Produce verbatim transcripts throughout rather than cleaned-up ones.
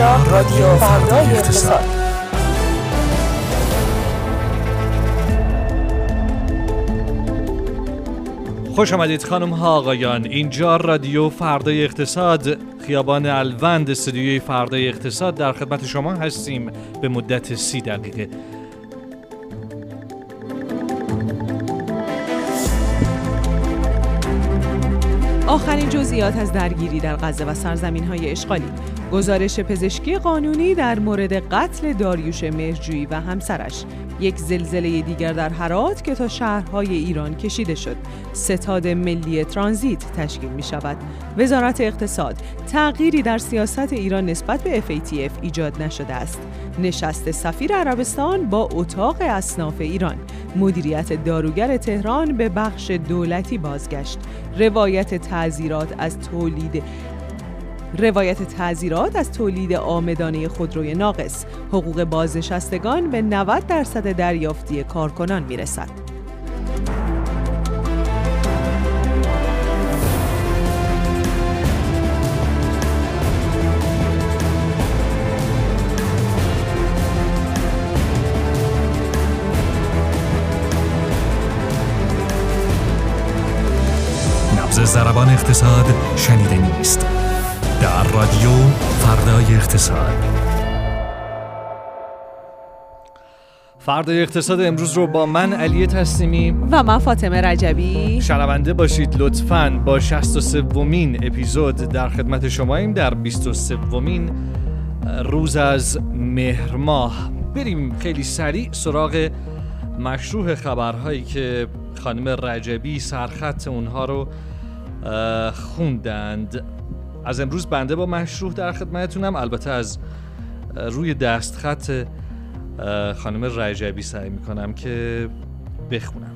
اینجا رادیو فردا اقتصاد. خوش آمدید خانم ها آقایان، اینجا رادیو فردا اقتصاد، خیابان الوند استودیوی فردا اقتصاد در خدمت شما هستیم به مدت سی دقیقه. آخرین جزئیات از درگیری در غزه و سرزمین‌های اشغالی، گزارش پزشکی قانونی در مورد قتل داریوش مهرجویی و همسرش، یک زلزله دیگر در هرات که تا شهرهای ایران کشیده شد، ستاد ملی ترانزیت تشکیل می‌شود، وزارت اقتصاد، تغییری در سیاست ایران نسبت به اف ای تی اف ایجاد نشده است، نشست سفیر عربستان با اتاق اصناف ایران، مدیریت داروگر تهران به بخش دولتی بازگشت، روایت تعزیرات از تولید روایت تعزیرات از تولید آمدانه خودروی ناقص، حقوق بازنشستگان به نود درصد دریافتی کارکنان میرسد. نبض ضربان اقتصاد شنیده نیست. در رادیو فردای اقتصاد. فردای اقتصاد امروز رو با من علی تسلیمی و من فاطمه رجبی شنونده باشید لطفاً. با شصت و سومین اپیزود در خدمت شماییم در بیست و سومین روز از مهر ماه. بریم خیلی سریع سراغ مشروح خبرهایی که خانم رجبی سرخط اونها رو خوندند. از امروز بنده با مشروح در خدمتتونم، البته از روی دستخط خانم رجبی سعی میکنم که بخونم.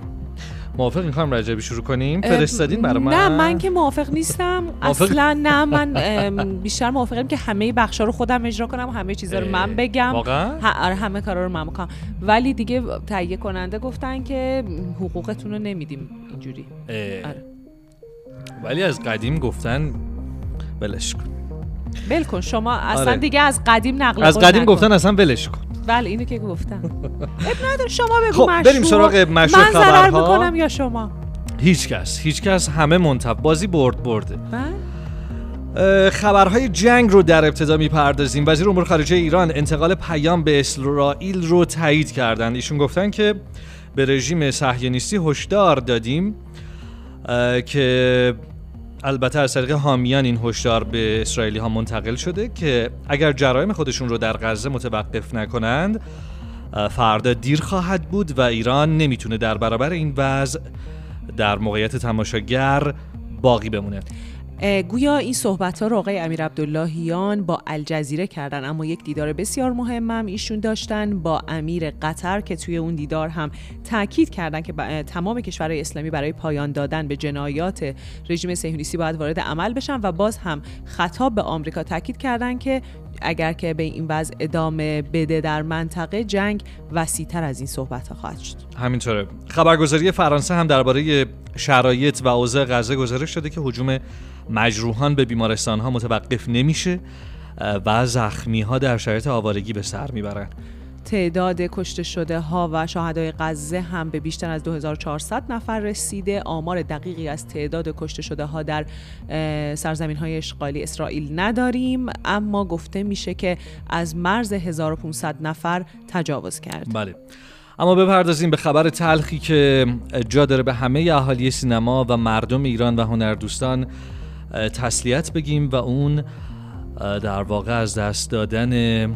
موافق این خانم رجبی شروع کنیم؟ فرستادین برای من؟ نه من که موافق نیستم اصلا، نه من بیشتر موافقم که همه بخشا رو خودم اجرا کنم، همه چیزا رو من بگم، واقعا همه کارا رو من بکنم. ولی دیگه تهیه کننده گفتن که حقوقتون رو نمیدیم اینجوری. آره. ولی از قدیم گفتن بلش کن. بل کن شما اصلا. آره. دیگه از قدیم نقل از قدیم نکن. گفتن اصلا بلش کن. بله اینو که گفتن. اب نداره شما بگو. خب مشروع. بریم سراغ مشروع خبرها. من ضرر میکنم یا شما؟ هیچ کس هیچ کس همه منتب بازی برد برده. بله. خبرهای جنگ رو در ابتدا میپردازیم. وزیر امور خارجه ایران انتقال پیام به اسرائیل رو تایید کردند. ایشون گفتن که به رژیم صهیونیستی هشدار دادیم که البته از طریق حامیان این هشدار به اسرائیلی ها منتقل شده که اگر جرایم خودشون رو در غزه متوقف نکنند فردا دیر خواهد بود و ایران نمیتونه در برابر این وضع در موقعیت تماشاگر باقی بمونه. گویا این صحبت‌ها رو آقای امیر عبداللهیان با الجزیره کردن، اما یک دیدار بسیار مهم هم ایشون داشتن با امیر قطر که توی اون دیدار هم تاکید کردن که تمام کشورهای اسلامی برای پایان دادن به جنایات رژیم صهیونیستی باید وارد عمل بشن و باز هم خطاب به آمریکا تاکید کردن که اگر که به این وضع ادامه بده در منطقه، جنگ وسیع‌تر از این صحبت‌ها خواهد شد. همینطوره. خبرگزاری فرانسه هم درباره شرایط و اوضاع غزه گزارش داده که هجوم مجروحان به بیمارستان‌ها متوقف نمیشه و زخمی‌ها در شرایط آوارگی به سر میبرن. تعداد کشته شده ها و شهدای غزه هم به بیشتر از دو هزار و چهارصد نفر رسیده. آمار دقیقی از تعداد کشته شده ها در سرزمین‌های اشغالی اسرائیل نداریم، اما گفته میشه که از مرز هزار و پانصد نفر تجاوز کرد. بله. اما بپردازیم به خبر تلخی که جا داره به همه اهالی سینما و مردم ایران و هنردوستان تسلیت بگیم و اون در واقع از دست دادن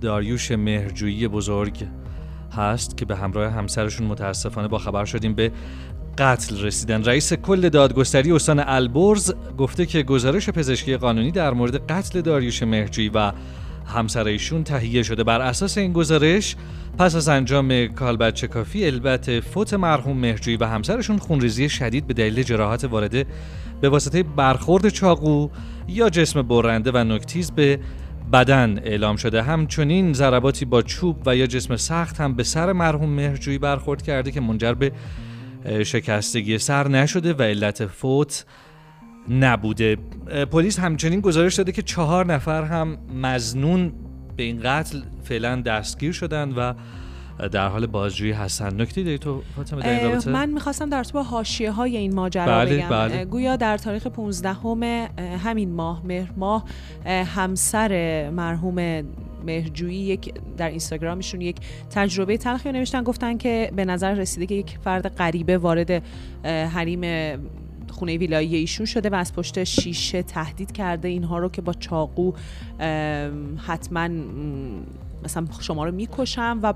داریوش مهرجویی بزرگ هست که به همراه همسرشون متاسفانه با خبر شدیم به قتل رسیدن. رئیس کل دادگستری استان البرز گفته که گزارش پزشکی قانونی در مورد قتل داریوش مهرجویی و همسر ایشون تهیه شده. بر اساس این گزارش پس از انجام کالبد کافی البته فوت مرحوم مهرجویی و همسرشون خونریزی شدید به دلیل جراحات وارده به واسطه برخورد چاقو یا جسم برنده و نوکتیز به بدن اعلام شده. همچنین ضرباتی با چوب و یا جسم سخت هم به سر مرحوم مهرجویی برخورد کرده که منجر به شکستگی سر نشده و علت فوت نبوده. پلیس همچنین گزارش داده که چهار نفر هم مظنون به این قتل فعلا دستگیر شدند و در حال بازجویی هستند. نکته داری تو فاطمه در این رابطه؟ من می‌خواستم در رابطه با حاشیه‌های این ماجرا بله، بگم. بله. گویا در تاریخ پانزدهم همین ماه مهر ماه همسر مرحوم مهرجویی یک در اینستاگرامشون یک تجربه تلخی نوشتن، گفتن که به نظر رسیده که یک فرد غریبه وارد حریم خونه ویلایی ایشون شده و از پشت شیشه تهدید کرده اینها رو که با چاقو حتما مثلا شما رو میکشم. و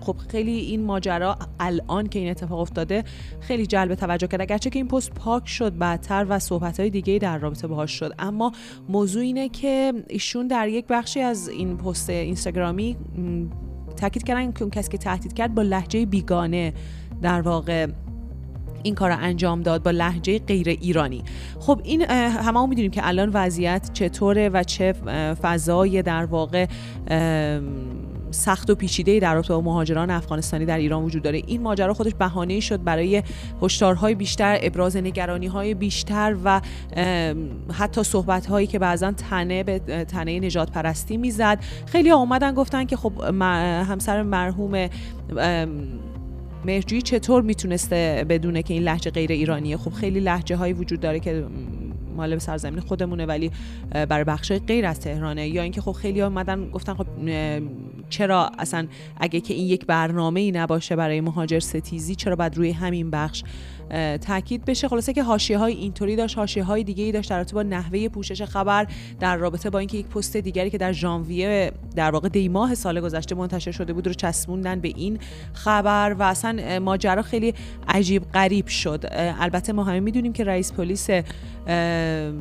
خب خیلی این ماجرا الان که این اتفاق افتاده خیلی جلب توجه کرد، اگرچه که این پست پاک شد بعدتر و صحبت‌های دیگه‌ای در رابطه باهاش شد. اما موضوع اینه که ایشون در یک بخشی از این پست اینستاگرامی تاکید کردن که اون کسی که تهدید کرد با لهجه بیگانه در واقع این کار رو انجام داد، با لهجه غیر ایرانی. خب این همه میدونیم که الان وضعیت چطوره و چه فضای در واقع سخت و پیچیده در رابطه با مهاجران افغانستانی در ایران وجود داره. این ماجرا خودش بهانه‌ای شد برای هشدارهای بیشتر، ابراز نگرانی‌های بیشتر و حتی صحبت‌هایی که بعضاً تنه به تنه نجات پرستی میزد. خیلی‌ها اومدن گفتن که خب همسر مرحوم مهرجویی چطور میتونسته بدونه که این لهجه غیر ایرانیه؟ خب خیلی لهجه هایی وجود داره که مال سرزمین خودمونه ولی برای بخشای غیر از تهرانه. یا اینکه خب خیلی اومدن گفتن خب چرا اصلا اگه که این یک برنامه‌ای نباشه برای مهاجر ستیزی چرا باید روی همین بخش تاکید بشه؟ خلاصه که حاشیه‌های اینطوری داشت، حاشیه‌های دیگه‌ای داشت در رابطه با نحوه پوشش خبر، در رابطه با اینکه یک پست دیگری که در ژانویه در واقع دی ماه سال گذشته منتشر شده بود رو چسبوندن به این خبر و اصلا ماجرا خیلی عجیب غریب شد. البته ما همه می‌دونیم که رئیس پلیس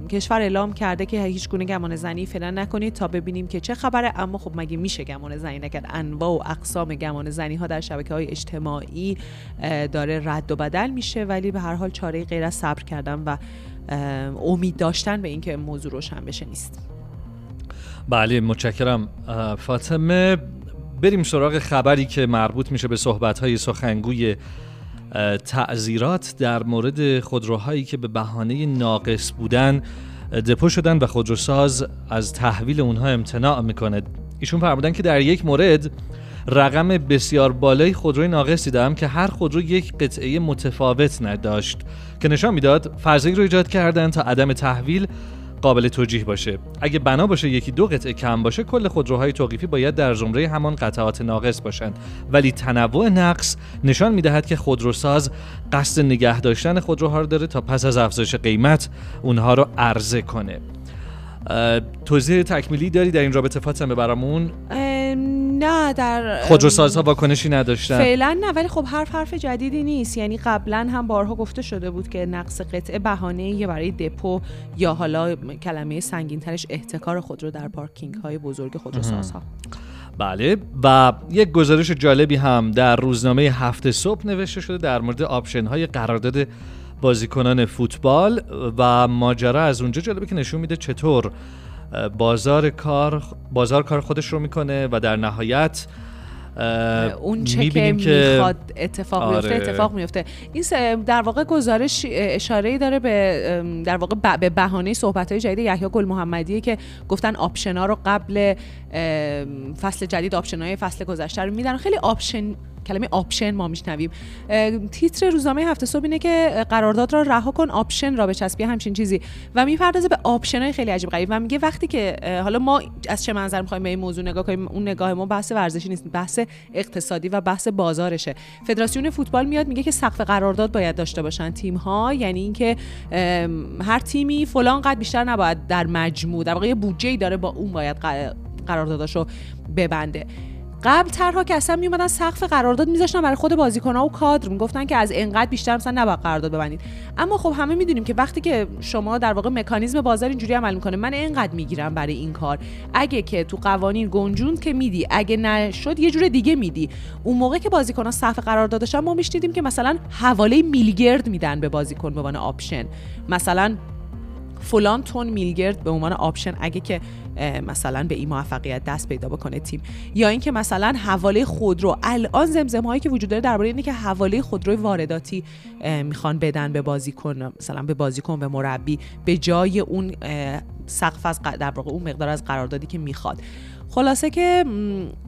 کشور اعلام کرده که هیچ گونه گمان زنی فعلا نکنید تا ببینیم که چه خبره. اما خب مگه میشه گمان زنی نکرد؟ انواع و اقسام گمان زنی ها در شبکه‌های اجتماعی داره رد و بدل میشه، ولی به هر حال چاره‌ای غیر از صبر کردن و امید داشتن به اینکه موضوع روشن بشه نیست. بله متشکرم فاطمه. بریم سراغ خبری که مربوط میشه به صحبت‌های سخنگوی تعزیرات در مورد خودروهایی که به بهانه ناقص بودن دپو شدن و خودروساز از تحویل اونها امتناع میکنه. ایشون فرمودن که در یک مورد رقم بسیار بالای خودروی ناقص دیدم که هر خودرو یک قطعه متفاوت نداشت که نشان میداد فرضی رو ایجاد کردن تا عدم تحویل قابل توجیه باشه. اگه بنا باشه یکی دو قطعه کم باشه کل خودروهای توقیفی باید در زمره همان قطعات ناقص باشند، ولی تنوع نقص نشان میدهد که خودروساز قصد نگه داشتن خودروها رو داره تا پس از افزایش قیمت اونها رو عرضه کنه. توضیح تکمیلی داری در این رابطه فاطمه برامون؟ نه، در خودروسازها واکنشی نداشتن فعلا، نه، ولی خب حرف حرف جدیدی نیست. یعنی قبلا هم بارها گفته شده بود که نقص قطعه بهانه‌ای برای دپو یا حالا کلمه سنگین‌ترش احتکار خودرو در پارکینگ‌های بزرگ خودروسازها. بله، و یک گزارش جالبی هم در روزنامه هفت صبح نوشته شده در مورد آپشن‌های قرارداد بازیکنان فوتبال و ماجرا از اونجا جالبه که نشون میده چطور بازار کار بازار کار خودش رو میکنه و در نهایت اون چه که میخواد اتفاق آره. میفته اتفاق میفته. این در واقع گزارش اشاره‌ای داره به در واقع به بهانه صحبت‌های جدید یحیی گل‌محمدی که گفتن آپشن‌ها رو قبل فصل جدید آپشن‌های فصل گذشته رو میدن. خیلی آپشن، کلمه آپشن ما میشنویم. تیتر روزنامه هفته صبح اینه که قرارداد را رها کن آپشن را بچسبی، همچین چیزی، و میپردازه به آپشن‌های خیلی عجیب غریب و میگه وقتی که حالا ما از چه منظر می‌خوایم به این موضوع نگاه کنیم، اون نگاه ما بحث ورزشی نیست، بحث اقتصادی و بحث بازارشه. فدراسیون فوتبال میاد میگه که سقف قرارداد باید داشته باشن تیم‌ها، یعنی اینکه هر تیمی فلان قد بیشتر نباید در مجموع در واقع بودجه‌ای داره با اون باید قرارداداشو ببنده. قبل طرح‌ها که اصلا میومدن سقف قرارداد میذاشتن برای خود بازیکن‌ها و کادر، میگفتن که از اینقدر بیشتر مثلا نباید قرارداد ببندید. اما خب همه میدونیم که وقتی که شما در واقع مکانیزم بازار اینجوری عمل میکنه، من اینقدر میگیرم برای این کار، اگه که تو قوانین گنجوند که میدی، اگه نشد یه جور دیگه میدی. اون موقع که بازیکن‌ها سقف قرارداد داشتن ما میشنیدیم که مثلا حواله میلیگرد میدن به بازیکن به عنوان آپشن، مثلا فلان تون میلگرد به عنوان آپشن اگه که مثلا به این موفقیت دست پیدا بکنه تیم، یا اینکه مثلا حواله خودرو، الان زمزمه‌هایی که وجود داره درباره اینه که حواله خودروی وارداتی میخوان بدن به بازیکن، مثلا به بازیکن به مربی به جای اون سقف از در واقع اون مقدار از قراردادی که میخواد. خلاصه که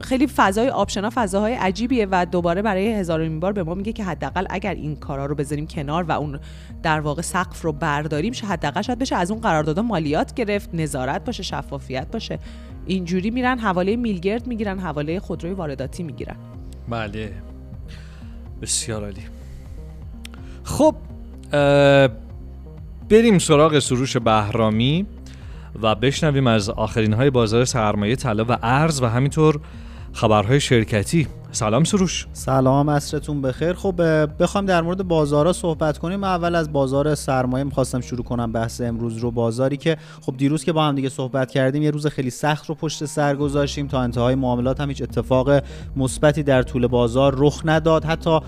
خیلی فضای آپشنا فضاهای عجیبیه و دوباره برای هزارمین بار به ما میگه که حداقل اگر این کارا رو بذاریم کنار و اون در واقع سقف رو برداریم، شاید حداقل شاید بشه از اون قراردادا مالیات گرفت، نظارت باشه، شفافیت باشه. اینجوری میرن حواله میلگرد میگیرن، حواله خودروی وارداتی میگیرن. بله، بسیار عالی. خب بریم سراغ سروش بهرامی و بشنویم از آخرین های بازار سرمایه طلا و ارز و همینطور خبرهای شرکتی. سلام سروش. سلام، عصرتون بخیر. خب بخوام در مورد بازارها صحبت کنیم، اول از بازار سرمایه می‌خواستم شروع کنم بحث امروز رو. بازاری که خب دیروز که با هم دیگه صحبت کردیم یه روز خیلی سخت رو پشت سر گذاشتیم، تا انتهای معاملات هم هیچ اتفاق مثبتی در طول بازار رخ نداد، حتی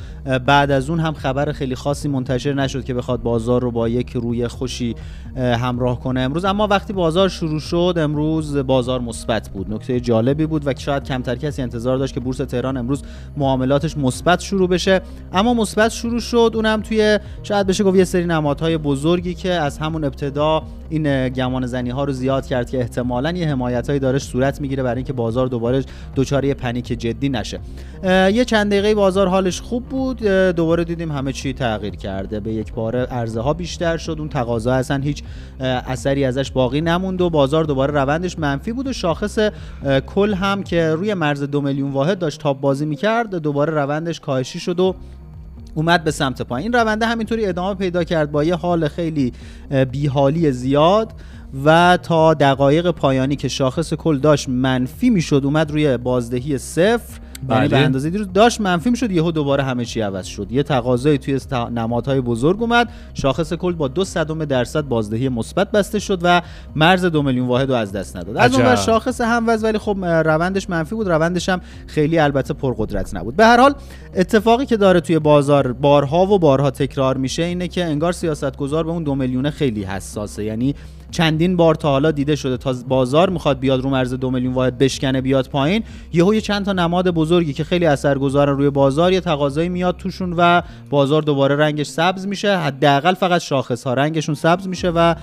بعد از اون هم خبر خیلی خاصی منتشر نشد که بخواد بازار رو با یک روی خوشی همراه کنه امروز. اما وقتی بازار شروع شد امروز بازار مثبت بود، نکته جالبی بود و شاید کمتر کسی انتظار داشت که بورس تهران امروز معاملاتش مثبت شروع بشه، اما مثبت شروع شد، اونم توی شاید بشه گفت یه سری نمادهای بزرگی که از همون ابتدا این گمان زنی ها رو زیاد کرد که احتمالاً یه حمایتای داره صورت میگیره برای اینکه بازار دوباره دوچاره پنیک جدی نشه. یه چند دقیقه بازار حالش خوب بود، دوباره دیدیم همه چی تغییر کرده، به یک باره ارزها بیشتر شد، اون تقاضا اصلا هیچ اثری ازش باقی نموند و بازار دوباره روندش منفی بود و شاخص کل هم که روی مرز دو میلیون واحد داشت تاپ بازی میکرد دوباره روندش کاهشی شد و اومد به سمت پایین. این رونده همینطوری ادامه پیدا کرد با یه حال خیلی بیحالی زیاد و تا دقایق پایانی که شاخص کل داشت منفی میشد اومد روی بازدهی صفر، یعنی به اندازه دیروز داشت منفی میشد، یهو دوباره همه چی عوض شد، یه تقاضایی توی نمادهای بزرگ اومد، شاخص کل با دو صدم درصد بازدهی مثبت بسته شد و مرز دو میلیون واحد رو از دست نداد. از اون ور شاخص هم وز، ولی خب روندش منفی بود، روندش هم خیلی البته پرقدرت نبود. به هر حال اتفاقی که داره توی بازار بارها و بارها تکرار میشه اینه که انگار سیاستگزار به اون دو میلیون خیلی حساسه، یعنی چندین بار تا حالا دیده شده تا بازار میخواد بیاد رو مرز دو میلیون واحد بشکنه بیاد پایین، یهو یه چند تا نماد بزرگی که خیلی اثرگذارن روی بازار یه تقاضایی میاد توشون و بازار دوباره رنگش سبز میشه، حداقل فقط شاخص ها رنگشون سبز میشه و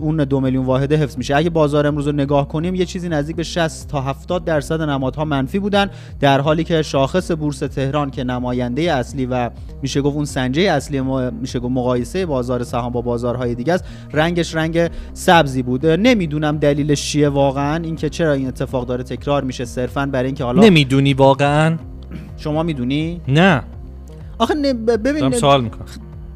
اون دو میلیون واحد حفظ میشه. اگه بازار امروز رو نگاه کنیم یه چیزی نزدیک به شصت تا هفتاد درصد نمادها منفی بودن، در حالی که شاخص بورس تهران که نماینده اصلی و میشه گفت اون سنجه اصلی ما میشه گفت مقایسه بازار سهام با بازارهای دیگه است، رنگش رنگ سبزی بود. نمیدونم دلیلش چیه واقعا، اینکه چرا این اتفاق داره تکرار میشه، صرفا برای اینکه حالا نمیدونی واقعا. شما میدونی؟ نه آخه نه، ببین سوال میکنم،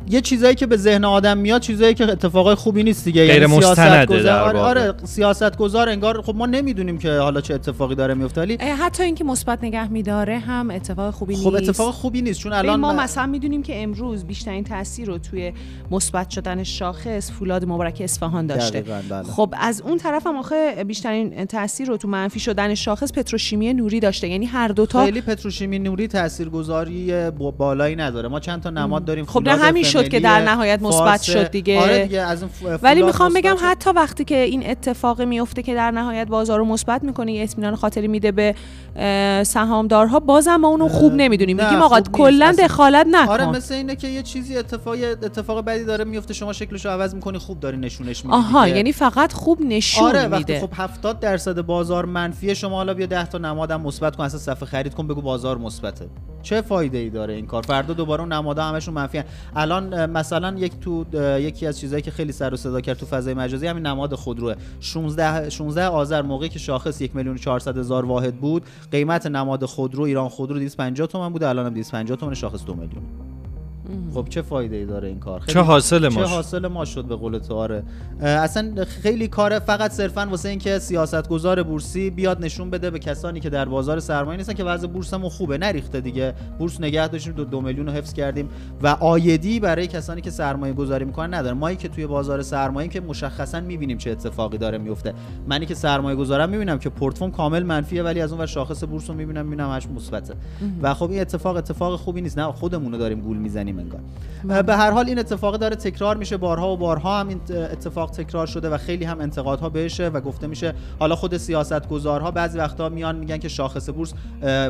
یه چیزایی که به ذهن آدم میاد چیزایی که اتفاقای خوبی نیست دیگه، غیر یعنی مستندگزار. آره سیاستگزار انگار خب ما نمیدونیم که حالا چه اتفاقی داره میفته، ولی حتی اینکه مثبت نگه میداره هم اتفاق خوبی خب نیست. خب اتفاق خوبی نیست چون الان ما ب... مثلا میدونیم که امروز بیشترین تاثیر رو توی مثبت شدن شاخص فولاد مبارکه اصفهان داشته. خب از اون طرف هم آخه بیشترین تاثیر رو تو منفی شدن شاخص پتروشیمی نوری داشته، یعنی هر دو تا. خیلی پتروشیمی نوری تاثیرگذاری بالایی نداره، ما چند تا نماد داریم. خب که در نهایت مثبت شد دیگه. آره دیگه از ولی میخوام بگم شد. حتی وقتی که این اتفاق میفته که در نهایت بازار رو مثبت میکنه، یه اطمینان خاطری میده به سهامدارها، بازم ما اونو خوب نمیدونیم، میگیم آقا کلا دخالت نکن. آره مثل اینه که یه چیزی اتفاق اتفاق بدی داره میفته، شما شکلشو عوض میکنی، خوب داری نشونش میدی. آها یعنی فقط خوب نشون آره میده. آره وقتی خب هفتاد درصد بازار منفیه، شما حالا بیا ده تا نمادم مثبت کن، اصلا صفحه خرید کن بگو بازار مثبته، چه فایده ای داره این کار؟ فردا دوباره اون نمادها همشون منفیه. الان مثلا یک تو یکی از چیزایی که خیلی سر و صدا کرد تو فضای مجازی همین نماد خودروه. شانزده آذر موقعی که شاخص یک میلیون و چهارصد هزار واحد بود، قیمت نماد خودرو ایران خودرو دویست و پنجاه تومان بود، الان هم دویست و پنجاه تومان، شاخص دو میلیون. خب چه فایده ای داره این کار؟ خیلی چه حاصل ما چه حاصل ما شد به قول تو. آره اصلا خیلی کاره فقط صرفا واسه اینکه سیاستگزار بورسی بیاد نشون بده به کسانی که در بازار سرمایه نیستن که وضع بورسمون خوبه، نریخته دیگه، بورس نگه داشتیم دو, دو میلیون رو حفظ کردیم و آیدی برای کسانی که سرمایه گذاری میکنن نداره. ما که توی بازار سرمایه که مشخصا میبینیم چه اتفاقی داره میفته، منی که سرمایه گذارم میبینم که پورتفوم کامل منفیه ولی از اون ور شاخص بورس رو میبینم میبینم هاش مثبته و خب این اتفاق اتفاق خوبی نیست، نه خودمون رو داریم گول میزنیم انگار. به هر حال این اتفاق داره تکرار میشه، بارها و بارها هم این اتفاق تکرار شده و خیلی هم انتقادها بهشه و گفته میشه حالا خود سیاستگزارها بعضی وقتا میان میگن که شاخص بورس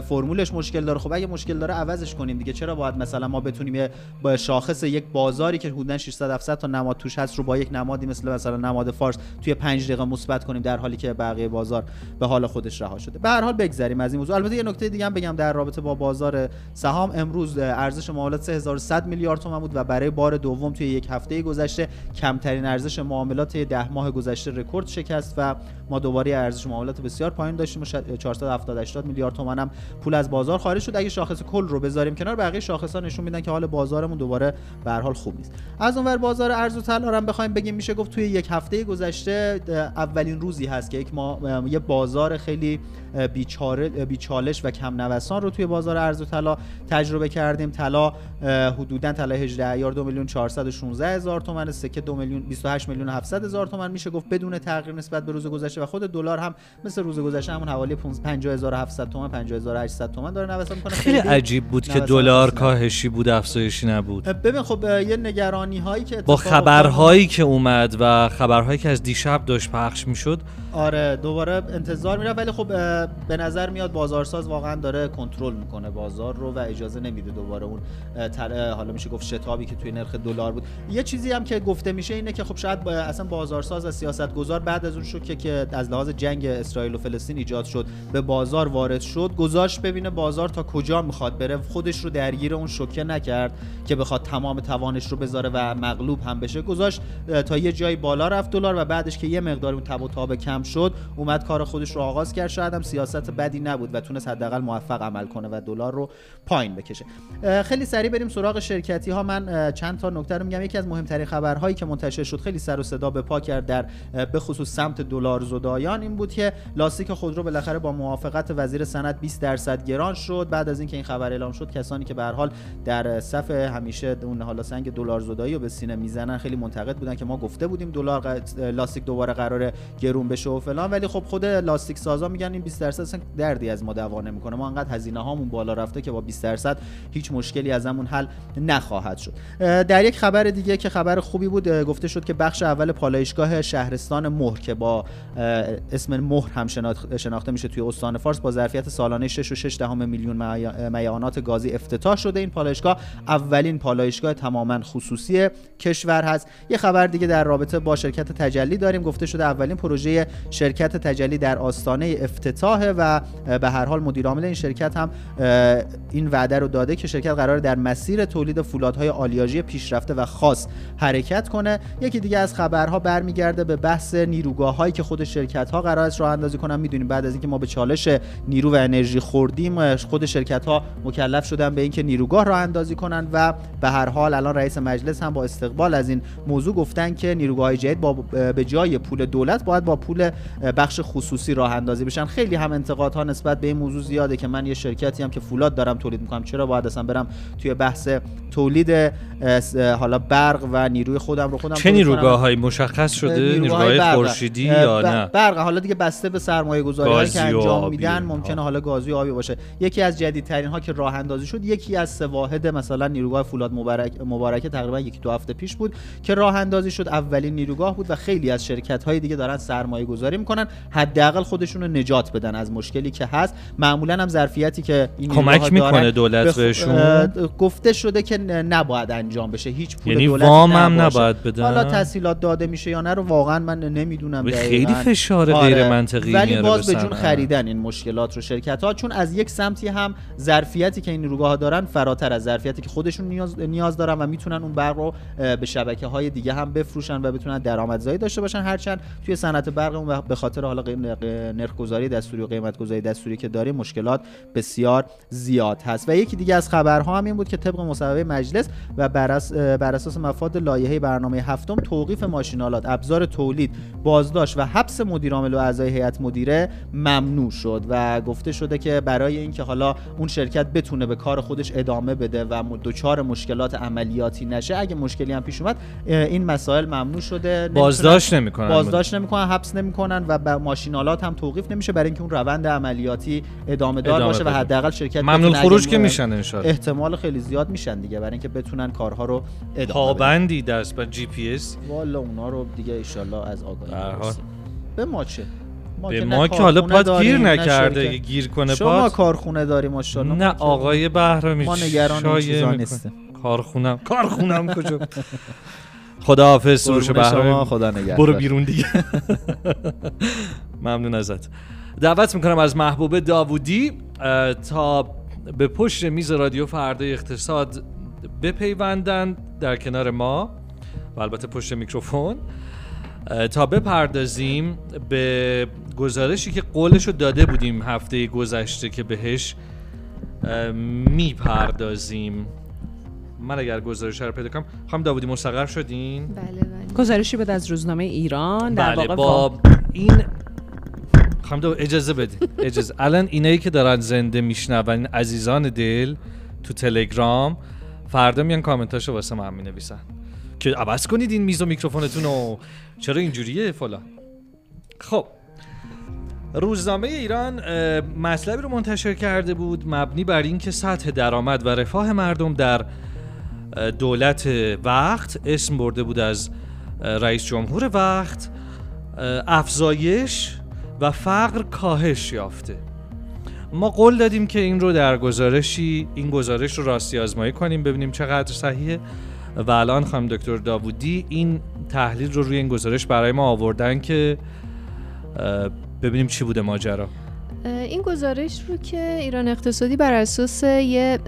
فرمولش مشکل داره. خب اگه مشکل داره عوضش کنیم دیگه، چرا باید مثلا ما بتونیم با شاخص یک بازاری که حدوداً ششصد هفتصد تا نماد توش هست رو با یک نمادی مثل مثلا نماد فارس توی پنج دقیقه مثبت کنیم، در حالی که بقیه بازار به حال خودش رها شده. به هر حال بگذریم از این موضوع. البته یه نکته دیگه هم بگم در رابطه با بازار سهام، امروز ارزش معاملات سه هزار و صد میلیارد تومان بود و برای بار دوم توی یک هفته گذشته کمترین ارزش معاملات ده ماه گذشته رکورد شکست و ما دوباره ارزش معاملات بسیار پایین داشتیم، چهارصد و هفتاد هشتاد میلیارد تومان هم پول از بازار خارج شد. اگه شاخص کل رو بذاریم کنار، بقیه شاخص‌ها نشون میدن که حال بازارمون دوباره به هر حال خوب نیست. از اونور بازار ارز و طلا هم بخوایم بگیم، میشه گفت توی یک هفته گذشته اولین روزی هست که یک ما یه بازار خیلی بیچاره بیچالش و کم نوسان رو توی بازار ارز و طلا تجربه کردیم. طلا حدوداً طلا هجده ایار دو میلیون و چهارصد و شانزده هزار تومان، سکه دو میلیون بیست و هشت میلیون و هفتصد هزار تومان، میشه گفت بدون تغییر نسبت به روز گذشته. و خود دلار هم مثل روز گذشته همون حوالی پنجاه هزار و هفتصد تومان پنجاه هزار و هشتصد تومان داره نوسان می‌کنه. خیلی عجیب بود که دلار کاهشی بود، افزایشی نبود. ببین خب یه نگرانی‌هایی که با خبرهایی که اومد و خبرهایی که از دیشب داشت پخش می‌شد، آره دوباره انتظار میره. ولی خب به نظر میاد بازارساز واقعا داره کنترل میکنه بازار رو و اجازه نمیده دوباره اون حالا میشه گفت شتابی که توی نرخ دلار بود. یه چیزی هم که گفته میشه اینه که خب شاید اصلا بازارساز و سیاستگزار بعد از اون شوکه که از لحاظ جنگ اسرائیل و فلسطین ایجاد شد به بازار وارد شد، گذاشت ببینه بازار تا کجا میخواد بره، خودش رو درگیر اون شوکه نکرد که بخواد تمام توانش رو بذاره و مغلوب هم بشه. گذاشت تا یه جایی بالا رفت دلار و بعدش که یه مقدار اون تب و تاب کم شد، اومد کار خودش رو آغاز کرد. شاید هم سیاست بدی نبود و تونست حداقل موفق عمل کنه و دلار رو پایین بکشه. خیلی سریع بریم سراغ شرکتی ها. من چند تا نکته رو میگم. یکی از مهمترین خبرهایی که منتشر شد خیلی سر و صدا به پا کرد در به خصوص سمت دلار زدایان این بود که لاستیک خودرو بالاخره با موافقت وزیر صنعت بیست درصد گران شد. بعد از اینکه این خبر اعلام شد، کسانی که به هر حال در صف همیشه اون حالا سنگ دلار زدایی رو به سینه میزنن خیلی منتقد بودن که ما گفته بودیم دلار لاستیک دوباره قراره گرون بشه و فلان، ولی خب خود لاستیک سازا میگن این بیست درصد دردی از ما دوا نمیکنه، ما انقدر هزینه هامون بالا رفته که با بیست درصد هیچ مشکلی ازمون حل نخواهد شد. در یک خبر دیگه که خبر خوبی بود، گفته شد که بخش اول پالایشگاه شهرستان مهر که با اسم مهر هم شناخته میشه توی استان فارس با ظرفیت سالانه شش و شش دهم میلیون میعانات گازی افتتاح شده. این پالایشگاه اولین پالایشگاه تماما خصوصی کشور هست. یه خبر دیگه در رابطه با شرکت تجلی داریم. گفته شده اولین پروژه شرکت تجلی در آستانه افتتاحه و به هر حال مدیر عامل این شرکت هم این وعده رو داده که شرکت قراره در مسیر تولید فولادهای آلیاژی پیشرفته و خاص حرکت کنه. یکی دیگه از خبرها برمیگرده به بحث نیروگاه‌هایی که خود شرکت‌ها قرار است راه اندازی کنن. میدونیم بعد از اینکه ما به چالش نیرو و انرژی خوردیم، خود شرکت‌ها مکلف شدن به اینکه نیروگاه راه اندازی کنن و به هر حال الان رئیس مجلس هم با استقبال از این موضوع گفتن که نیروگاه‌های جدید با به جای پول دولت باید با پول بخش خصوصی راه اندازی بشن. خیلی هم انتقادها نسبت به این موضوع زیاده که من یه شرکتی ام که فولاد دارم تولید می‌کنم، چرا باید اصلا برم توی بحث تولید حالا برق و نیروی خودم رو خودم چه نیروگاه‌های مشخص شده؟ نیروهای خورشیدی یا نه برق؟ حالا دیگه بسته به سرمایه‌گذاری‌هایی که انجام میدن ممکنه حالا گازی و آبی باشه. یکی از جدیدترین‌ها که راه اندازی شد، یکی از سه واحد مثلا نیروگاه فولاد مبارک مبارکه تقریبا یک دو هفته پیش بود که راه اندازی شد، اولین نیروگاه بود و خیلی از شرکت‌های دیگه دارن سرمایه‌گذاری می‌کنن حداقل خودشون رو نجات بدن از مشکلی که هست. معمولاً هم ظرفیتی که این کمک می‌کنه دولت بهشون گفته شده که نباید انجام بشه، هیچ پول یعنی دولت وام هم نباید بدن. حالا تسهیلات داده میشه یا نه رو واقعا من نمیدونم دقیقاً. خیلی فشار غیر منطقی میاره، ولی باز به جون خریدن این مشکلات رو شرکت ها، چون از یک سمتی هم ظرفیتی که این نیروگاه‌ها دارن فراتر از ظرفیتی که خودشون نیاز نیاز دارن و میتونن اون برق رو به شبکه‌های دیگه هم بفروشن و بتونن درآمدزایی داشته باشن. هرچند توی صنعت برقمون به خاطر حالا نرخ‌گذاری دستوری و قیمت‌گذاری دستوری که داریم مشکلات بسیار زیاد هست. و یکی دیگه از خبرها هم این بود که طبق مصوبه مجلس و بر اساس مفاد لایحه برنامه هفتم، توقیف ماشینالات، ابزار تولید، بازداشت و حبس مدیر عامل و اعضای هیئت مدیره ممنوع شد و گفته شده که برای اینکه حالا اون شرکت بتونه به کار خودش ادامه بده و دوچار مشکلات عملیاتی نشه، اگه مشکلی هم پیش اومد این مسائل ممنوع شده، بازداشت نمیکنن بازداشت نمیکنن حبس نمیکنن و ماشینالات هم توقیف نمیشه برای اینکه اون روند عملیاتی ادامه دار ادامه باشه بده. و حداقل شرکت ممنوع خروج که میشن ان شاء الله، احتمال خیلی زیاد میشن دیگه دیگه، برای اینکه بتونن کارها رو ادامه بدن. پابندی دست به جی پی اس والا اونا رو دیگه ان شاء الله از آگاهی برسیم. به ما چه؟ ما به ما که حالا پاد گیر نکرده، گیر کنه شما پاد. کارخونه داریم ماشاءالله. نه آقای بهرامی ما نگران این چیزا نیستیم. کارخونم کارخونم کجا؟ خداحافظ سروش بهرامی، خدا نگهدار، برو بیرون دیگه. ممنون ازت. دعوت میکنم از محبوب داوودی تا به پشت میز رادیو فردای اقتصاد بپیوندن در کنار ما و البته پشت میکروفون، تا بپردازیم به گزارشی که قولشو داده بودیم هفته گذشته که بهش میپردازیم. من اگر گزارش رو پیدا کنم. خانم داوودی مستقر شدین؟ بله بله. گزارشی بود از روزنامه ایران در واقع. بله با این خانم داوودی اجازه بدین. اجازه. الان اینایی که دارن زنده میشنون عزیزان دل تو تلگرام فردا میان کامنتاشو واسه من مینویسن که عوض کنید این میز و میکروفونتون رو، چرا اینجوریه فلان. خب روزنامه ایران مطلبی رو منتشر کرده بود مبنی بر اینکه سطح درآمد و رفاه مردم در دولت وقت، اسم برده بود از رئیس جمهور وقت، افزایش و فقر کاهش یافته. ما قول دادیم که این رو در گزارشی، این گزارش رو راستی آزمایی کنیم ببینیم چقدر صحیحه و الان خانم دکتر داوودی این تحلیل رو روی این گزارش برای ما آوردن که ببینیم چی بوده ماجرا. این گزارش رو که ایران اقتصادی بر اساس یه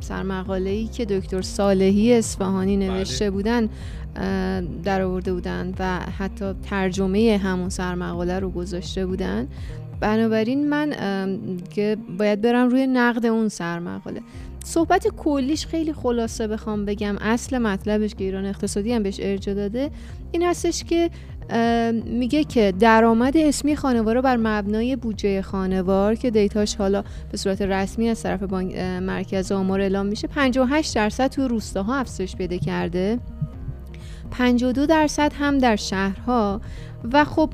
سرمقاله‌ای که دکتر صالحی اصفهانی نوشته بودن در آورده بودن و حتی ترجمه همون سرمقاله رو گذاشته بودن، بنابراین من که باید برم روی نقد اون سرمقاله. صحبت کلیش خیلی خلاصه بخوام بگم، اصل مطلبش که ایران اقتصادی هم بهش ارجاع داده این هستش که میگه که درآمد اسمی خانوار بر مبنای بودجه خانوار که دیتاش حالا به صورت رسمی از طرف بانک مرکز آمار اعلام میشه پنجاه و هشت درصد تو روستاها افزایش پیدا کرده، پنجاه و دو درصد هم در شهرها و خب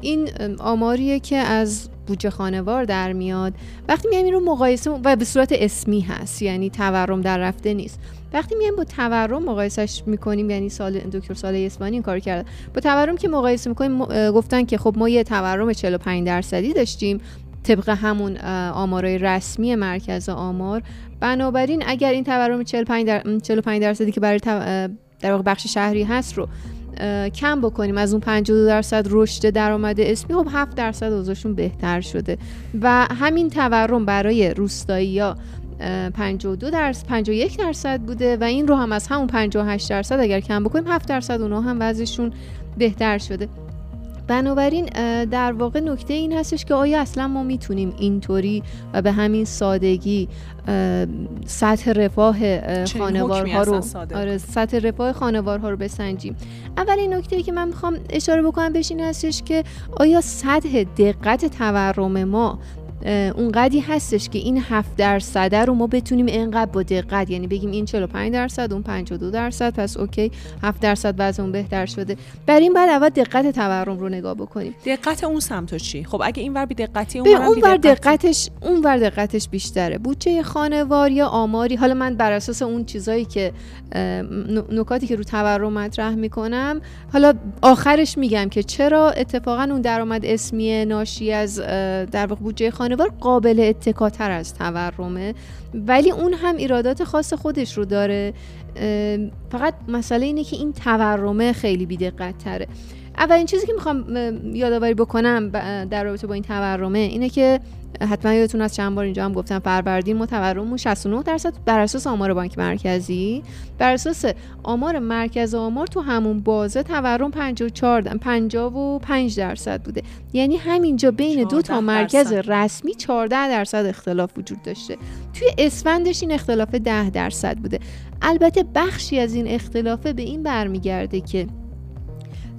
این آماریه که از بودجه خانوار در میاد. وقتی میایم این رو مقایسه و به صورت اسمی هست، یعنی تورم در رفته نیست، وقتی میایم با تورم مقایسهش میکنیم، یعنی سال دکتر صالح اصفهانی این کار کرد، با تورم که مقایسه میکنیم گفتن که خب ما یه تورم چهل و پنج درصدی داشتیم طبق همون آمارای رسمی مرکز آمار، بنابراین اگر این تورم چهل و پنج درصدی که برای در واقع بخش شهری هست رو کم بکنیم از اون پنجاه و دو درصد رشد درآمد اسمی، خب هفت درصد اوضاعشون بهتر شده و همین تورم برای روستایی‌ها پنجاه و دو درصد پنجاه و یک درصد بوده و این رو هم از همون پنجاه و هشت درصد اگر کم بکنیم هفت درصد اونها هم وضعشون بهتر شده. بنابراین در واقع نکته این هستش که آیا اصلا ما میتونیم اینطوری و به همین سادگی سطح رفاه خانوارها رو آره سطح رفاه خانوارها رو بسنجیم. اولین نکته‌ای که من میخوام اشاره بکنم بهش این هستش که آیا سطح دقت تورم ما اونقدی هستش که این هفت درصد رو ما بتونیم اینقدر با دقت، یعنی بگیم این چهل و پنج درصد اون پنجاه و دو درصد پس اوکی هفت درصد وضعمون بهتر شده. برای این بعد اول دقت تورم رو نگاه بکنیم. دقت اون سمتو چی؟ خب اگه اینور بی دقتی اونورم اون بی دقتی، اونور دقتش اونور دقتش بیشتره. بودجه خانوار یا آماری، حالا من بر اساس اون چیزایی که نکاتی که رو تورم مطرح میکنم حالا آخرش میگم که چرا اتفاقا اون درآمد اسمی ناشی از در واقع بودجه خانوار قابل اتکاتر از تورمه، ولی اون هم ایرادات خاص خودش رو داره. فقط مسئله اینه که این تورمه خیلی بی‌دقت تره. اولین چیزی که میخوام یادآوری بکنم در رابطه با این تورمه اینه که حتما یادتون از چند بار اینجا هم گفتم فروردین ما تورممون شصت و نه درصد بر اساس آمار بانک مرکزی، بر اساس آمار مرکز آمار تو همون بازه تورم پنجاه و چهار پنجاه و پنج درصد بوده، یعنی همینجا بین دو تا مرکز رسمی چهارده درصد اختلاف وجود داشته. توی اسفندش این اختلاف ده درصد بوده. البته بخشی از این اختلاف به این برمیگرده که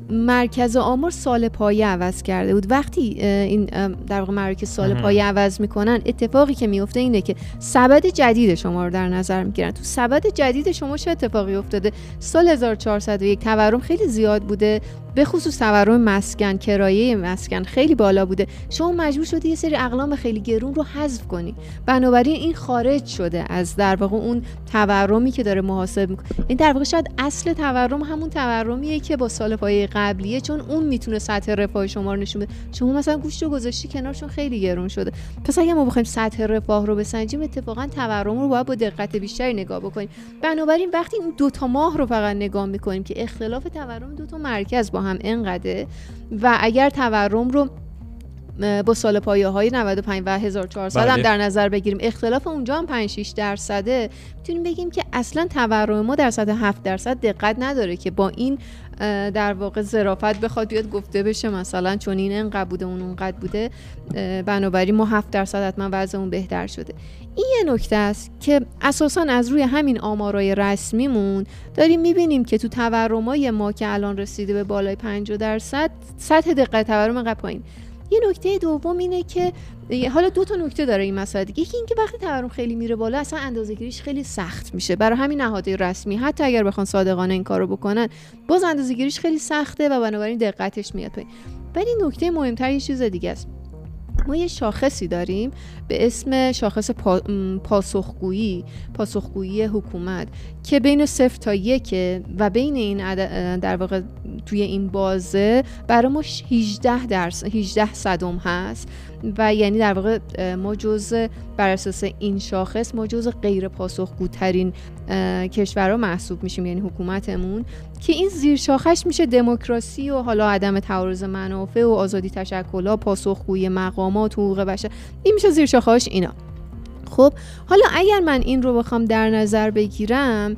مرکز آمار سال پایه عوض کرده بود. وقتی این در واقع مراکز سال پایه عوض میکنن اتفاقی که میفته اینه که سبد جدید شما رو در نظر میگیرن. تو سبد جدید شما چه اتفاقی افتاده؟ سال هزار و چهارصد و یک تورم خیلی زیاد بوده، به خصوص تورم مسکن، کرایه مسکن خیلی بالا بوده، شما مجبور شدی یه سری اقلام خیلی گرون رو حذف کنی. بنابراین این خارج شده از در واقع اون تورمی که داره محاسب میکنه. این در واقع شاید اصل تورم همون تورمیه که با سال پایه قبلیه، چون اون میتونه سطح رفاه شما رو نشون بده. شما مثلا گوشت رو گذاشتی کنارشون خیلی گرون شده. پس اگه ما بخوایم سطح رفاه رو بسنجیم، اتفاقا تورم رو باید با دقت بیشتری نگاه بکنیم. بنابراین وقتی این دو تا ماه رو فقط نگاه میکنیم که اختلاف تورم دو تا مرکز با هم اینقدره، و اگر تورم رو با سال پایه های نود و پنج و هزار و چهارصد هم در نظر بگیریم، اختلاف اونجا هم پنج شش درصده، میتونیم بگیم که اصلا تورم ما در سطح هفت درصد دقت نداره که با این در واقع ظرافت بخواد بیاد گفته بشه مثلا چون این انقدر بوده اون اونقدر بوده، بنابراین ما هفت درصد حتما وضعمون بهتر شده. این یه نکته است که اساساً از روی همین آمارای رسمیمون داریم میبینیم که تو تورمای ما که الان رسیده به بالای پنجاه درصد، سطح دقت تورم انقدر پایین. یه نکته دوم اینه که حالا دو تا نکته داره این مسئله دیگه. یکی اینکه وقتی تورم خیلی میره بالا، اصلا اندازه‌گیریش خیلی سخت میشه برای همین نهادهای رسمی، حتی اگر بخوان صادقانه این کارو بکنن، باز اندازه‌گیریش خیلی سخته و بنابراین دقتش میاد پایین. ولی نکته مهمتر یه چیز دیگه است. ما یه شاخصی داریم به اسم شاخص پا... پاسخگویی پاسخگویی حکومت که بین صفر تا یک و بین این عد... در واقع توی این بازه برای ما هجده درصد هجده صدم هست و یعنی در واقع ما جزء بر اساس این شاخص ما جزء غیر پاسخگوترین کشورها محسوب میشیم، یعنی حکومتمون، که این زیر شاخش میشه دموکراسی و حالا عدم تعارض منافع و آزادی تشکل‌ها، پاسخگویی مقامات، حقوق بشر، این میشه زیر شاخش اینا. خب حالا اگر من این رو بخوام در نظر بگیرم،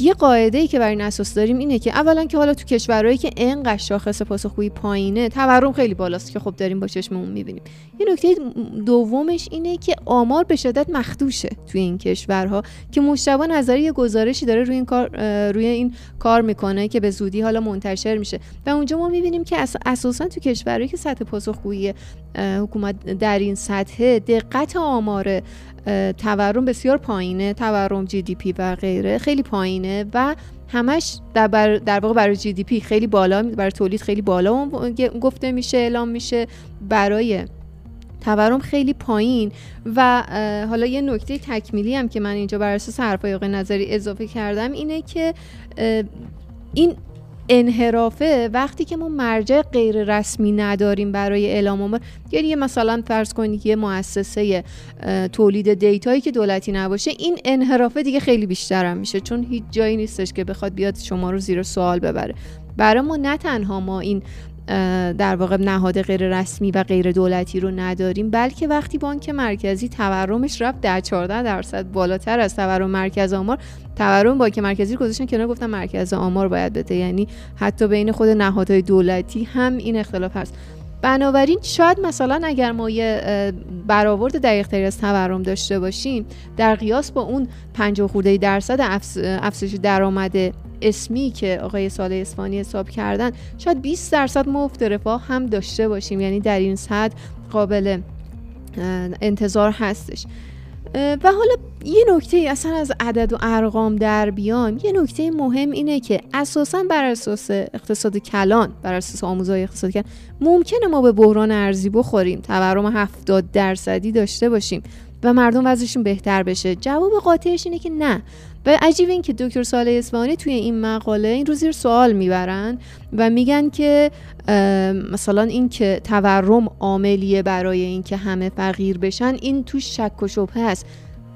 یه قاعده‌ای که بر این اساس داریم اینه که اولا که حالا تو کشورهایی که انقدر شاخص پاسخگویی پایینه، تورم خیلی بالاست که خب داریم با چشممون می‌بینیم. یه نکته دومش اینه که آمار به شدت مخدوشه توی این کشورها، که مشتبه نظری یه گزارشی داره روی این کار روی این کار میکنه که به زودی حالا منتشر میشه و اونجا ما می‌بینیم که اساساً تو کشورهایی که سطح پاسخگویی حکومت در این سطح، دقت آمار تورم بسیار پایینه، تورم جی دی پی و غیره خیلی پایینه و همش در, بر در واقع برای جی دی پی خیلی بالا، برای تولید خیلی بالا گفته میشه، اعلام میشه، برای تورم خیلی پایین. و حالا یه نکته تکمیلی هم که من اینجا بر اساس حرفای آقای نظری اضافه کردم اینه که این انحرافه وقتی که ما مرجع غیر رسمی نداریم برای اعلام آمار، یعنی مثلا فرض کنید یه مؤسسه تولید دیتایی که دولتی نباشه، این انحرافه دیگه خیلی بیشتر هم میشه، چون هیچ جایی نیستش که بخواد بیاد شما رو زیر سوال ببره. برای ما نه تنها ما این در واقع نهاد غیر رسمی و غیر دولتی رو نداریم، بلکه وقتی بانک مرکزی تورمش رفت در چهارده درصد بالاتر از تورم مرکز آمار، تورم بانک مرکزی رو گذاشتن کنار، گفتن مرکز آمار باید بده، یعنی حتی بین خود نهادهای دولتی هم این اختلاف هست. بنابراین شاید مثلا اگر ما یه برآورد دقیق‌تری از تورم داشته باشیم، در قیاس با اون پنجاه و خورده درصد افزایش درآمد اسمی که آقای صالح اصفهانی حساب کردن، شاید بیست درصد ما افت رفاه هم داشته باشیم، یعنی در این حد قابل انتظار هستش. و حالا یه نکته اصلا از عدد و ارقام در بیام، یه نکته مهم اینه که اساساً بر اساس اقتصاد کلان، بر اساس آموزهای اقتصاد کلان، ممکنه ما به بحران ارزی بخوریم، تورم هفتاد درصدی داشته باشیم و مردم وضعشون بهتر بشه. جواب قاطعش اینه که نه. و عجیب این که دکتر صالح اصفهانی توی این مقاله این رو زیر سوال میبرن و میگن که مثلا این که تورم عاملیه برای این که همه فقیر بشن، این توش شک و شبهه است.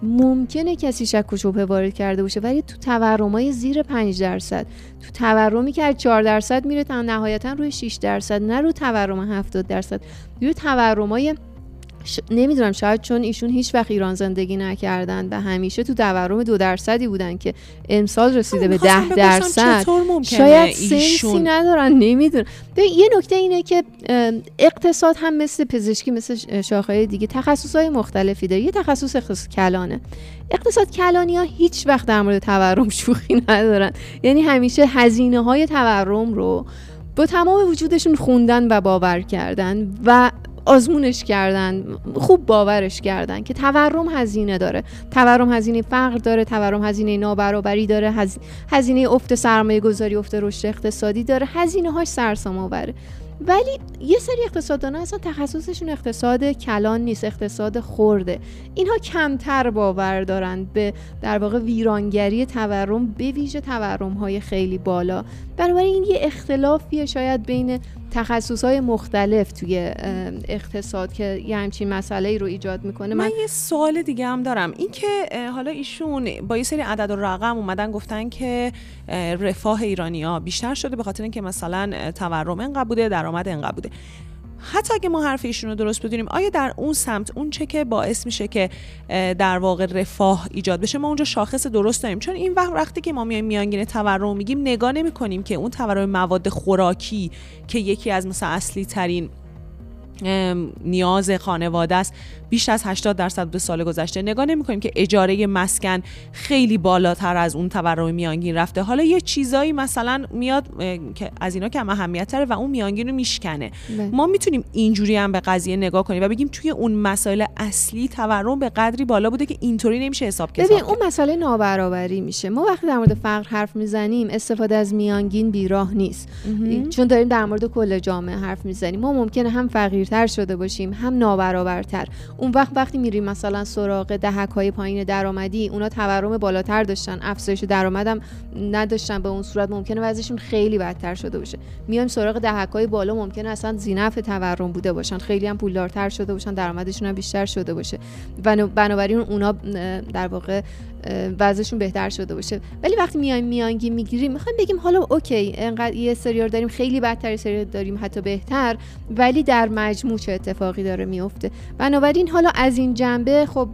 ممکنه کسی شک و شبهه وارد کرده باشه، ولی تو تورمای زیر پنج درصد، تو تورمی که از چهار درصد میره تا نهایتا روی شش درصد، نه رو تورم هفتاد درصد، روی تورمای ش... نمیدونم، شاید چون ایشون هیچ وقت ایران زندگی نکردن و همیشه تو تورم دو درصدی بودن که امسال رسیده به ده درصد، شاید سنسی ندارن، نمیدونم. یه نکته اینه که اقتصاد هم مثل پزشکی، مثل شاخه‌های دیگه، تخصص‌های مختلفی داره. یه تخصص اقتصاد کلانه. اقتصاد کلانی‌ها هیچ وقت در مورد تورم شوخی ندارن، یعنی همیشه هزینه‌های تورم رو با تمام وجودشون خوندن و باور کردن و آزمونش کردن، خوب باورش کردن که تورم هزینه داره، تورم هزینه فقر داره، تورم هزینه نابرابری داره، هز... هزینه افت سرمایه گذاری، افت رشد اقتصادی داره، هزینه هاش سرسام آوره. ولی یه سری اقتصاددانا اصلا تخصصشون اقتصاد کلان نیست، اقتصاد خرده. اینها کمتر باور دارن به در واقع ویرانگری تورم، به ویژه تورم‌های خیلی بالا. بنابراین این یه اختلافیه شاید بین تخصص‌های مختلف توی اقتصاد که یه همچین مسئله‌ای رو ایجاد میکنه. من, من یه سوال دیگه هم دارم، این که حالا ایشون با یه سری عدد و رقم اومدن گفتن که رفاه ایرانی‌ها بیشتر شده به خاطر اینکه مثلا تورم انقدر بوده، درآمد انقدر بوده. حتی اگه ما حرف ایشون رو درست بدونیم، آیا در اون سمت اون چه که باعث میشه که در واقع رفاه ایجاد بشه ما اونجا شاخص درست داریم؟ چون این وقت وقتی که ما میایم میانگین تورم میگیم، نگاه نمی‌کنیم که اون تورم مواد خوراکی که یکی از مثلا اصلی ترین نیاز خانواده است بیش از هشتاد درصد به سال گذشته، نگاه نمی‌کنیم که اجاره مسکن خیلی بالاتر از اون تورم میانگین رفته. حالا یه چیزایی مثلا میاد که از اینا کم اهمیت‌تره و اون میانگین رو میشکنه. بله. ما میتونیم اینجوری هم به قضیه نگاه کنیم و بگیم توی اون مسائل اصلی تورم به قدری بالا بوده که اینطوری نمیشه حساب کرد. ببین اون مسئله نابرابری میشه. ما وقتی در مورد فقر حرف میزنیم استفاده از میانگین بیراه نیست. امه. چون داریم در مورد کل جامعه حرف میزنیم. ما ممکنه هم فقیرتر شده باشیم، هم نابرابرتر. اون وقت وقتی میریم مثلا سراغ دهک‌های پایین درآمدی، اونا تورم بالاتر داشتن، افزایش درآمدم نداشتن، به اون صورت ممکنه وضعشون خیلی بدتر شده باشه. میایم سراغ دهک‌های بالا، ممکنه اصلا ذی‌نفع تورم بوده باشن، خیلی هم پولدارتر شده باشن، درآمدشون هم بیشتر شده باشه و بنابراین اونا در واقع وضعشون بهتر شده باشه. ولی وقتی میایم میانگین میگیریم، میخوایم بگیم حالا اوکی، انقدر یه سریار داریم خیلی بدتر، سریار داریم حتی بهتر، ولی در مجموع چه اتفاقی داره میفته. بنابراین حالا از این جنبه خب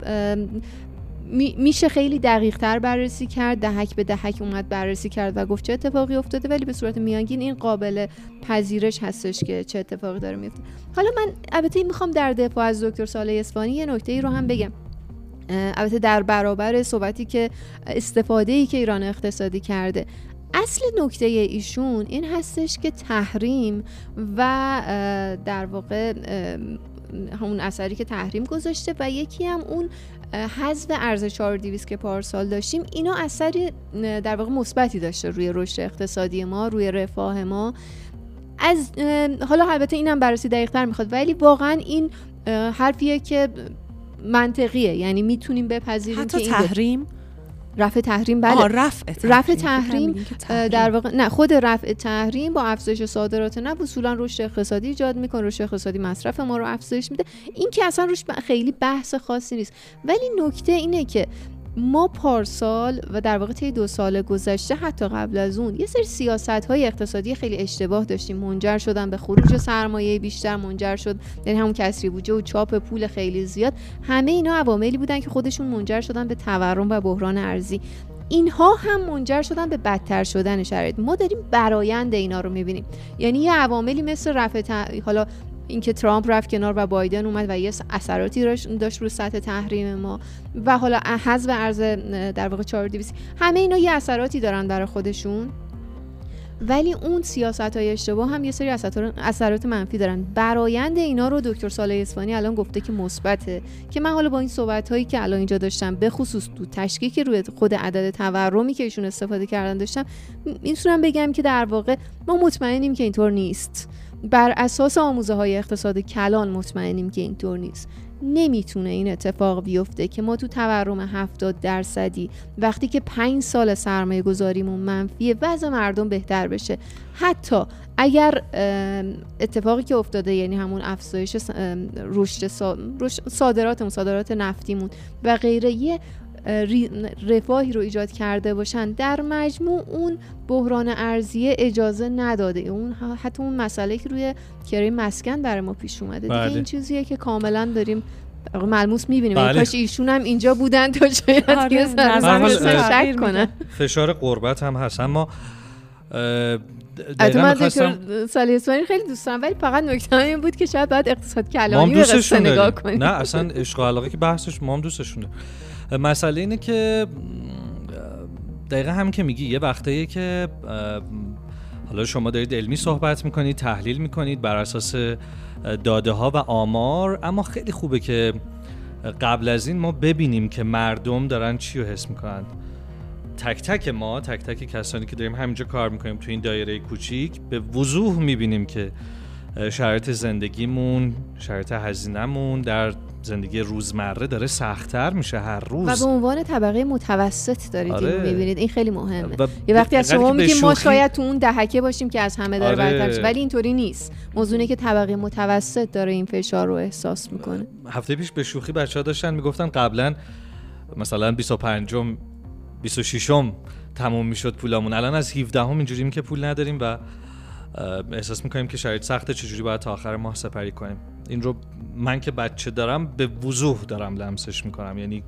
میشه خیلی دقیق تر بررسی کرد، دهک به دهک اومد بررسی کرد و گفت چه اتفاقی افتاده، ولی به صورت میانگین این قابل پذیرش هستش که چه اتفاقی داره میفته. حالا من البته میخوام در دفاع از دکتر صالح اصفهانی یه نکته‌ای رو هم بگم. البته در برابر صحبتی که استفاده‌ای که ایران اقتصادی کرده، اصل نکته ایشون این هستش که تحریم و در واقع همون اثری که تحریم گذاشته و یکی هم اون حذف ارز چهار هزار و دویست که پارسال داشتیم، اینا اثری در واقع مثبتی داشته روی رشد اقتصادی ما، روی رفاه ما. از حالا البته اینم بررسی دقیق‌تر میخواد، ولی واقعا این حرفیه که منطقیه، یعنی میتونیم بپذیریم حتی که این تحریم رفع تحریم بله رفع تحریم, رفع تحریم در واقع نه خود رفع تحریم با افزایش صادرات نه اصولا رشد اقتصادی ایجاد میکنه. رشد اقتصادی مصرف ما رو افزایش میده، این که اصلا روش خیلی بحث خاصی نیست. ولی نکته اینه که ما پارسال و در واقع طی دو سال گذشته، حتی قبل از اون، یه سری سیاست‌های اقتصادی خیلی اشتباه داشتیم، منجر شدن به خروج سرمایه بیشتر، منجر شد یعنی همون کسری بودجه و چاپ پول خیلی زیاد. همه اینا عواملی بودن که خودشون منجر شدن به تورم و بحران ارزی. اینها هم منجر شدن به بدتر شدن شرایط. ما داریم برآیند اینا رو می‌بینیم، یعنی یه عواملی مثل رفع ت... حالا اینکه ترامپ رفت کنار و بایدن اومد و یه اثراتی داشت رو سطح تحریم ما و حالا حذف ارز در واقع چهار هزار و دویست، همه اینا یه اثراتی دارن برای خودشون، ولی اون سیاست‌های اشتباه هم یه سری اثرات منفی دارن. برآیند اینا رو دکتر صالح اصفهانی الان گفته که مثبته، که من حالا با این صحبت‌هایی که الان اینجا داشتم، به خصوص تو تشکیکی روی خود عدد تورمی که ایشون استفاده کردن داشتم، میتونم بگم که در واقع ما مطمئنیم که اینطور نیست. بر اساس آموزه‌های اقتصاد کلان مطمئنیم که اینطور نیست. نمیتونه این اتفاق بیفته که ما تو تورم هفتاد درصدی وقتی که پنج سال سرمایه گذاریمون منفیه وضع مردم بهتر بشه. حتی اگر اتفاقی که افتاده، یعنی همون افزایش رشد صادراتمون، صادرات نفتیمون و غیره، یه رفاهی رو ایجاد کرده باشن، در مجموع اون بحران ارزی اجازه نداده. اون حتی اون مسئله که روی کرایه مسکن برای ما پیش اومده دیگه، این چیزیه که کاملا داریم ملموس میبینیم. کاش ایشون هم اینجا بودن تا شاید یه ذره شک کنن. فشار غربت هم هست. اما حتما دکتر صالح اصفهانی خیلی دوست دارم، ولی فقط نکته این بود که شاید باید اقتصاد کلانی به قصه نگاه کنیم. نه اصلا عشق و علاقه که بحثش ما هم دوستشونه. مسئله اینه که دقیقا هم که میگی، یه وقتایی که حالا شما دارید علمی صحبت میکنید، تحلیل میکنید بر اساس داده ها و آمار، اما خیلی خوبه که قبل از این ما ببینیم که مردم دارن چی رو حس میکنن. تک تک ما، تک تک کسانی که داریم همینجا کار میکنیم تو این دایره کوچیک، به وضوح میبینیم که شرایط زندگیمون، شرایط هزینه‌مون در زندگی روزمره داره سخت‌تر میشه هر روز، و به عنوان طبقه متوسط دارید آره. این می‌بینید، این خیلی مهمه. ب... یه وقتی از شما میگیم ما شاید تو اون دهکه باشیم که از همه داره آره. برتر، ولی اینطوری نیست. موضوعی که طبقه متوسط داره این فشار رو احساس میکنه. هفته پیش به شوخی بچه‌ها داشتن میگفتن قبلا مثلا بیست و پنجم بیست و ششم تموم میشد پولمون، الان از هفدهم اینجوریم که پول نداریم و احساس میکنیم که شرایط سخته، چجوری باید تا آخر ماه سپری کنیم. این رو من که بچه دارم به وضوح دارم لمسش میکنم، یعنی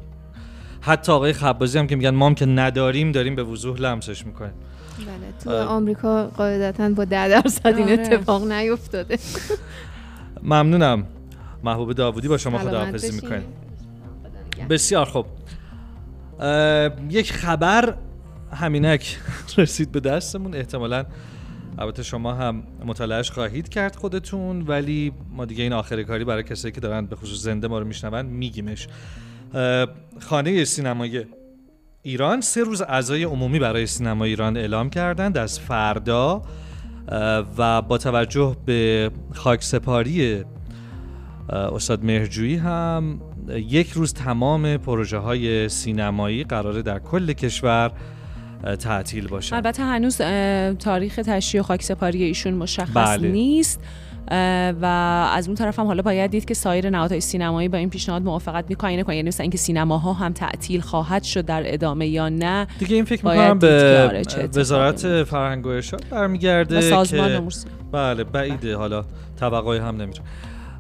حتی آقای خبازی هم که میگن ما هم که نداریم داریم به وضوح لمسش میکنیم. بله تو آه. آمریکا قاعدتاً با ده درصد این اتفاق نیفتاده. ممنونم محبوب داودی، با شما خداحافظی میکنیم. بسیار خوب، یک خبر همینک رسید به دستمون، احتمالاً البته شما هم مطالعهش خواهید کرد خودتون، ولی ما دیگه این آخر کاری برای کسایی که دارن به خصوص زنده ما رو میشنون میگیمش. خانه سینمای ایران سه روز عزای عمومی برای سینمای ایران اعلام کردند از فردا، و با توجه به خاکسپاری استاد مهرجویی هم یک روز تمام پروژه های سینمایی قراره در کل کشور تعطیل باشه. البته هنوز تاریخ تشییع خاکسپاری ایشون مشخص بله. نیست، و از اون طرف هم حالا باید دید که سایر نهادهای سینمایی با این پیشنهاد موافقت میکنن کنن، یعنی مثلا اینکه سینماها هم تعطیل خواهد شد در ادامه یا نه دیگه. این فکر می‌کنم به وزارت فرهنگ و ارشاد برمیگرده، سازمان که موسیقی. بله بعیده حالا توقعی هم نمیره.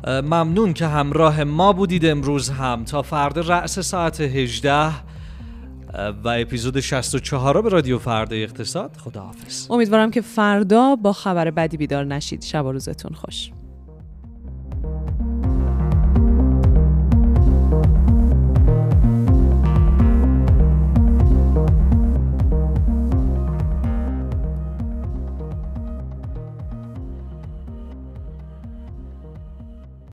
ممنون که همراه ما بودید امروز هم تا فردا رأس ساعت هجده و اپیزود شصت و چهار به رادیو فردا اقتصاد. خداحافظ. امیدوارم که فردا با خبر بدی بیدار نشید. شب و روزتون خوش.